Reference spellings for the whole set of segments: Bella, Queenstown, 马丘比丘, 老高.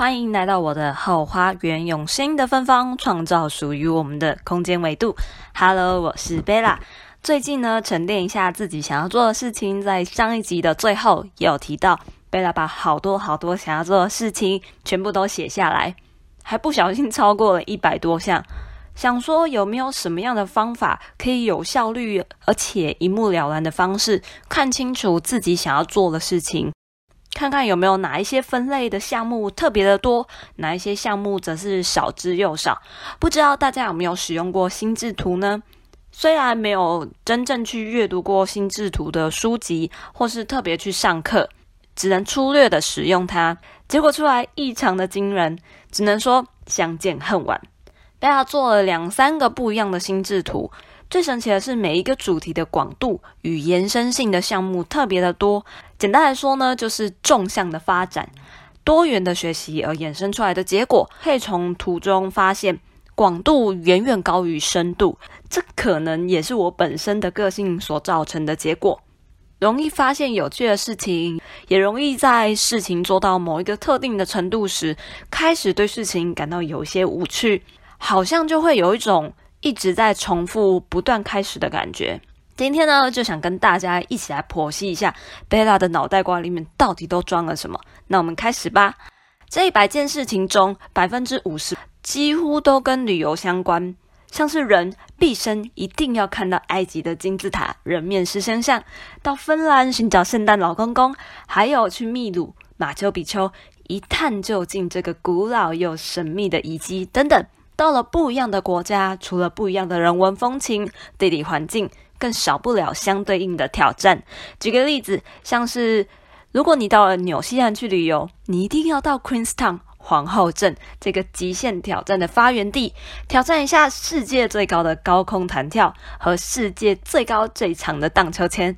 欢迎来到我的后花园，用声音的芬芳创造属于我们的空间维度。Hello， 我是 Bella。最近呢，沉淀一下自己想要做的事情，在上一集的最后也有提到， Bella 把好多想要做的事情全部都写下来，还不小心超过了100多项。想说有没有什么样的方法可以有效率而且一目了然的方式看清楚自己想要做的事情，看看有没有哪一些分类的项目特别的多，哪一些项目则是少之又少。不知道大家有没有使用过心智图呢？虽然没有真正去阅读过心智图的书籍或是特别去上课，只能粗略的使用它，结果出来异常的惊人，只能说相见恨晚。大家做了2-3个不一样的心智图，最神奇的是每一个主题的广度与延伸性的项目特别的多。简单来说呢，就是纵向的发展、多元的学习而衍生出来的结果，可以从图中发现广度远远高于深度，这可能也是我本身的个性所造成的结果。容易发现有趣的事情，也容易在事情做到某一个特定的程度时，开始对事情感到有些无趣，好像就会有一种一直在重复不断开始的感觉。今天呢，就想跟大家一起来剖析一下 Bella 的脑袋瓜里面到底都装了什么。那我们开始吧。这100件事情中 50% 几乎都跟旅游相关，像是人毕生一定要看到埃及的金字塔、人面狮身像，到芬兰寻找圣诞老公公，还有去秘鲁、马丘比丘一探究竟这个古老又神秘的遗迹等等。到了不一样的国家，除了不一样的人文风情、地理环境，更少不了相对应的挑战。举个例子，像是如果你到了纽西兰去旅游，你一定要到 Queenstown 皇后镇这个极限挑战的发源地，挑战一下世界最高的高空弹跳和世界最高最长的荡秋千。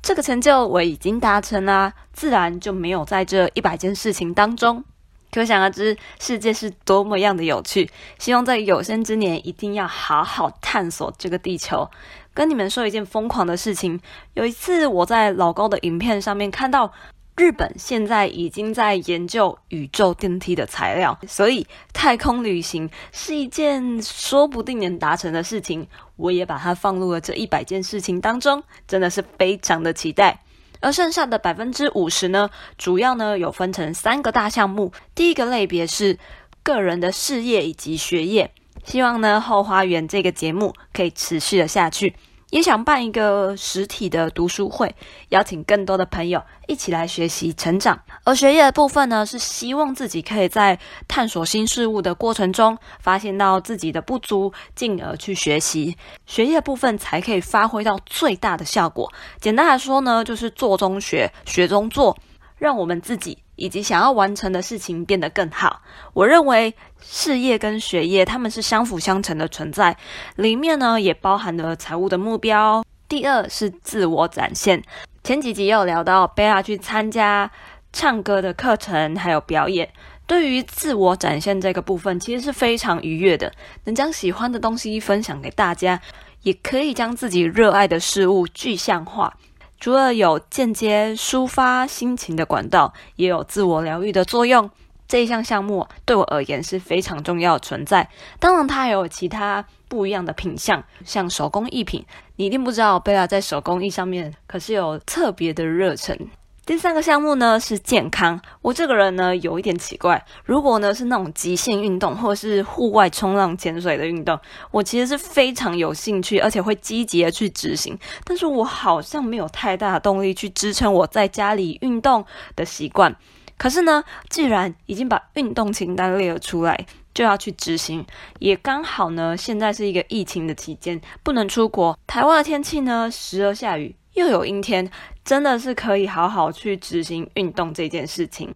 这个成就我已经达成啦，自然就没有在这100件事情当中。可想而知，世界是多么样的有趣，希望在有生之年一定要好好探索这个地球。跟你们说一件疯狂的事情，有一次我在老高的影片上面看到，日本现在已经在研究宇宙电梯的材料，所以太空旅行是一件说不定能达成的事情，我也把它放入了这100件事情当中，真的是非常的期待。而剩下的 50% 呢，主要呢有分成3个大项目。第一个类别是个人的事业以及学业，希望呢后花园这个节目可以持续的下去，也想办一个实体的读书会，邀请更多的朋友一起来学习成长。而学业的部分呢，是希望自己可以在探索新事物的过程中发现到自己的不足，进而去学习，学业部分才可以发挥到最大的效果。简单来说呢，就是做中学，学中做，让我们自己以及想要完成的事情变得更好。我认为事业跟学业它们是相辅相成的存在，里面呢也包含了财务的目标。第2是自我展现，前几集也有聊到 Bella 去参加唱歌的课程还有表演，对于自我展现这个部分其实是非常愉悦的，能将喜欢的东西分享给大家，也可以将自己热爱的事物具象化。除了有间接抒发心情的管道，也有自我疗愈的作用。这一项项目对我而言是非常重要的存在。当然它还有其他不一样的品项，像手工艺品，你一定不知道贝拉在手工艺上面可是有特别的热忱。第3个项目呢是健康，我这个人呢有一点奇怪，如果呢是那种极限运动或是户外冲浪、潜水的运动，我其实是非常有兴趣，而且会积极的去执行，但是我好像没有太大的动力去支撑我在家里运动的习惯。可是呢，既然已经把运动清单列了出来，就要去执行。也刚好呢，现在是一个疫情的期间，不能出国，台湾的天气呢时而下雨又有阴天，真的是可以好好去执行运动这件事情。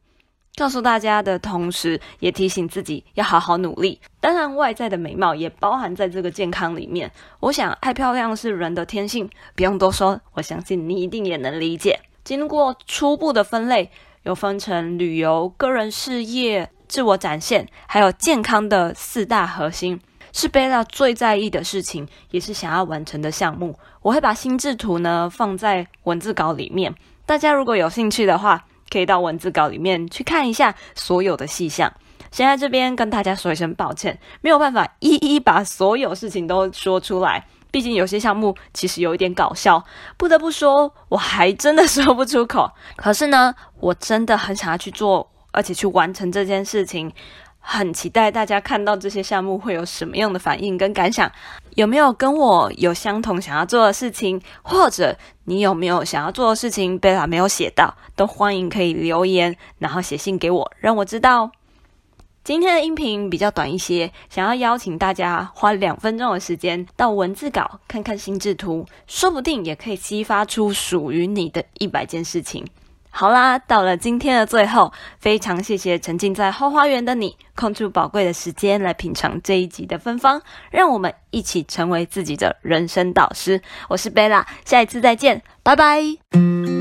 告诉大家的同时，也提醒自己要好好努力。当然外在的美貌也包含在这个健康里面，我想爱漂亮是人的天性，不用多说，我相信你一定也能理解。经过初步的分类，有分成旅游、个人事业、自我展现还有健康的4大核心，是Bella最在意的事情，也是想要完成的项目。我会把心智图呢放在文字稿里面，大家如果有兴趣的话，可以到文字稿里面去看一下所有的细项。现在这边跟大家说一声抱歉，没有办法一一把所有事情都说出来，毕竟有些项目其实有一点搞笑，不得不说我还真的说不出口。可是呢，我真的很想要去做，而且去完成这件事情，很期待大家看到这些项目会有什么样的反应跟感想，有没有跟我有相同想要做的事情，或者你有没有想要做的事情Bella没有写到，都欢迎可以留言然后写信给我，让我知道。今天的音频比较短一些，想要邀请大家花2分钟的时间到文字稿看看心智图，说不定也可以激发出属于你的100件事情。好啦，到了今天的最后，非常谢谢沉浸在后花园的你，空出宝贵的时间来品尝这一集的芬芳，让我们一起成为自己的人生导师。我是Bella，下一次再见，拜拜。